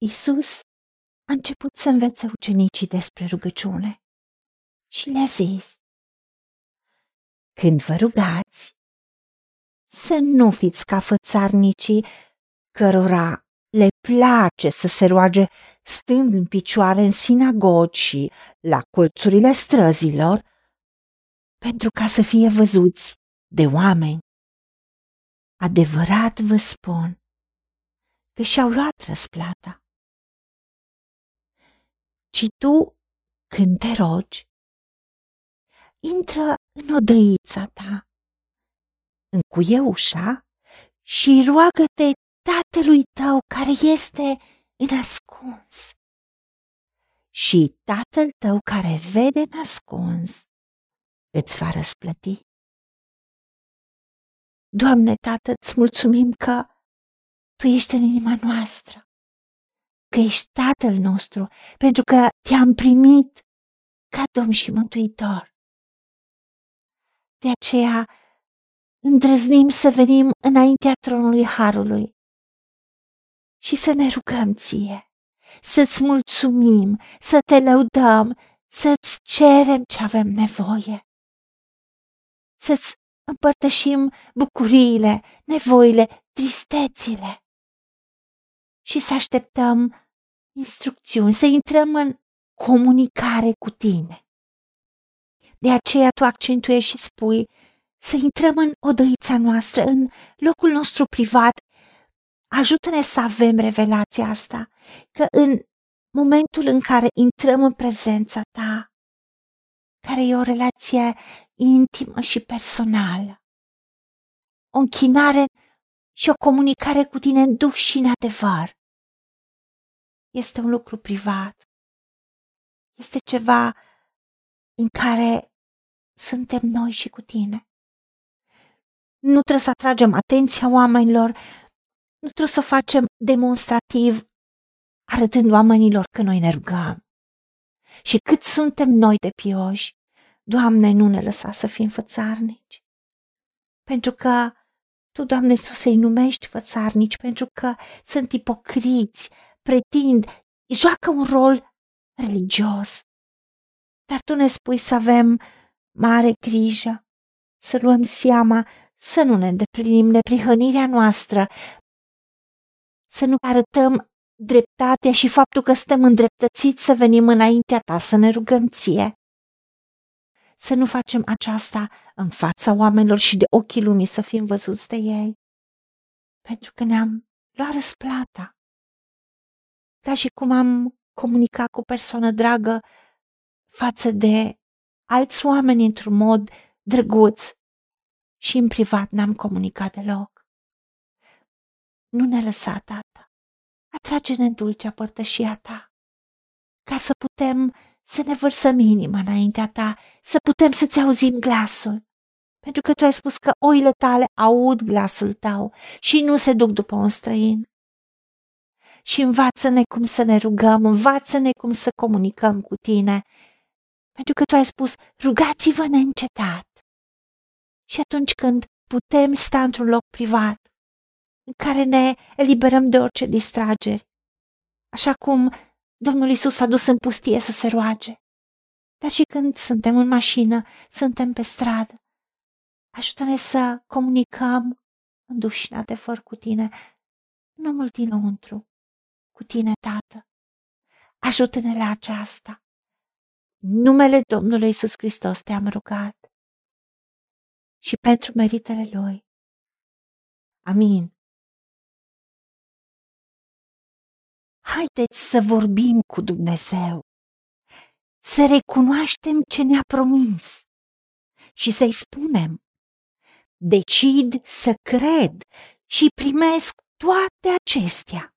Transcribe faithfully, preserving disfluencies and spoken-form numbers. Iisus a început să învețe ucenicii despre rugăciune și le-a zis: când vă rugați, să nu fiți ca fățarnicii cărora le place să se roage stând în picioare în sinagogi și la colțurile străzilor, pentru ca să fie văzuți de oameni. Adevărat vă spun că și-au luat răsplata. Ci tu, când te rogi, intră în odăița ta, încuie ușa și roagă-te Tatălui tău care este în ascuns. Și Tatăl tău care vede în ascuns îți va răsplăti. Doamne, Tată, îți mulțumim că Tu ești în inima noastră, că ești Tatăl nostru, pentru că Te-am primit ca Domn și Mântuitor. De aceea îndrăznim să venim înaintea tronului Harului și să ne rugăm Ție, să-Ți mulțumim, să Te lăudăm, să-Ți cerem ce avem nevoie, să-Ți împărtășim bucuriile, nevoile, tristețile și să așteptăm instrucțiuni, să intrăm în comunicare cu Tine. De aceea Tu accentuiești și spui să intrăm în odăița noastră, în locul nostru privat. Ajută-ne să avem revelația asta, că în momentul în care intrăm în prezența Ta, care e o relație intimă și personală, o închinare și o comunicare cu Tine în duh și în adevăr, este un lucru privat, este ceva în care suntem noi și cu Tine. Nu trebuie să atragem atenția oamenilor, nu trebuie să o facem demonstrativ, arătând oamenilor că noi ne rugăm. Și cât suntem noi de pioși, Doamne, nu ne lăsa să fim fățarnici. Pentru că Tu, Doamne Iisuse, îi numești fățarnici, pentru că sunt ipocriți, pretind, joacă un rol religios. Dar Tu ne spui să avem mare grijă, să luăm seama, să nu ne îndeplinim neprihănirea noastră, să nu arătăm dreptatea și faptul că stăm îndreptățiți să venim înaintea Ta, să ne rugăm Ție. Să nu facem aceasta în fața oamenilor și de ochii lumii să fim văzuți de ei, pentru că ne-am luat răsplata. Ca și cum am comunicat cu o persoană dragă față de alți oameni într-un mod drăguț și în privat n-am comunicat deloc. Nu ne lăsa, Tată, atrage-ne dulcea părtășia Ta, ca să putem să ne vărsăm inima înaintea Ta, să putem să-Ți auzim glasul, pentru că Tu ai spus că oile Tale aud glasul Tău și nu se duc după un străin. Și învață-ne cum să ne rugăm, învață-ne cum să comunicăm cu Tine, pentru că Tu ai spus, rugați-vă neîncetat. Și atunci când putem sta într-un loc privat, în care ne eliberăm de orice distrageri, așa cum Domnul Iisus a dus în pustie să se roage, dar și când suntem în mașină, suntem pe stradă, ajută-ne să comunicăm în duh și în adevăr cu Tine, în omul dinăuntru, cu Tine, Tată. Ajută-ne la aceasta. În numele Domnului Iisus Hristos Te-am rugat și pentru meritele Lui. Amin. Haideți să vorbim cu Dumnezeu, să recunoaștem ce ne-a promis și să-I spunem: decid să cred și primesc toate acestea.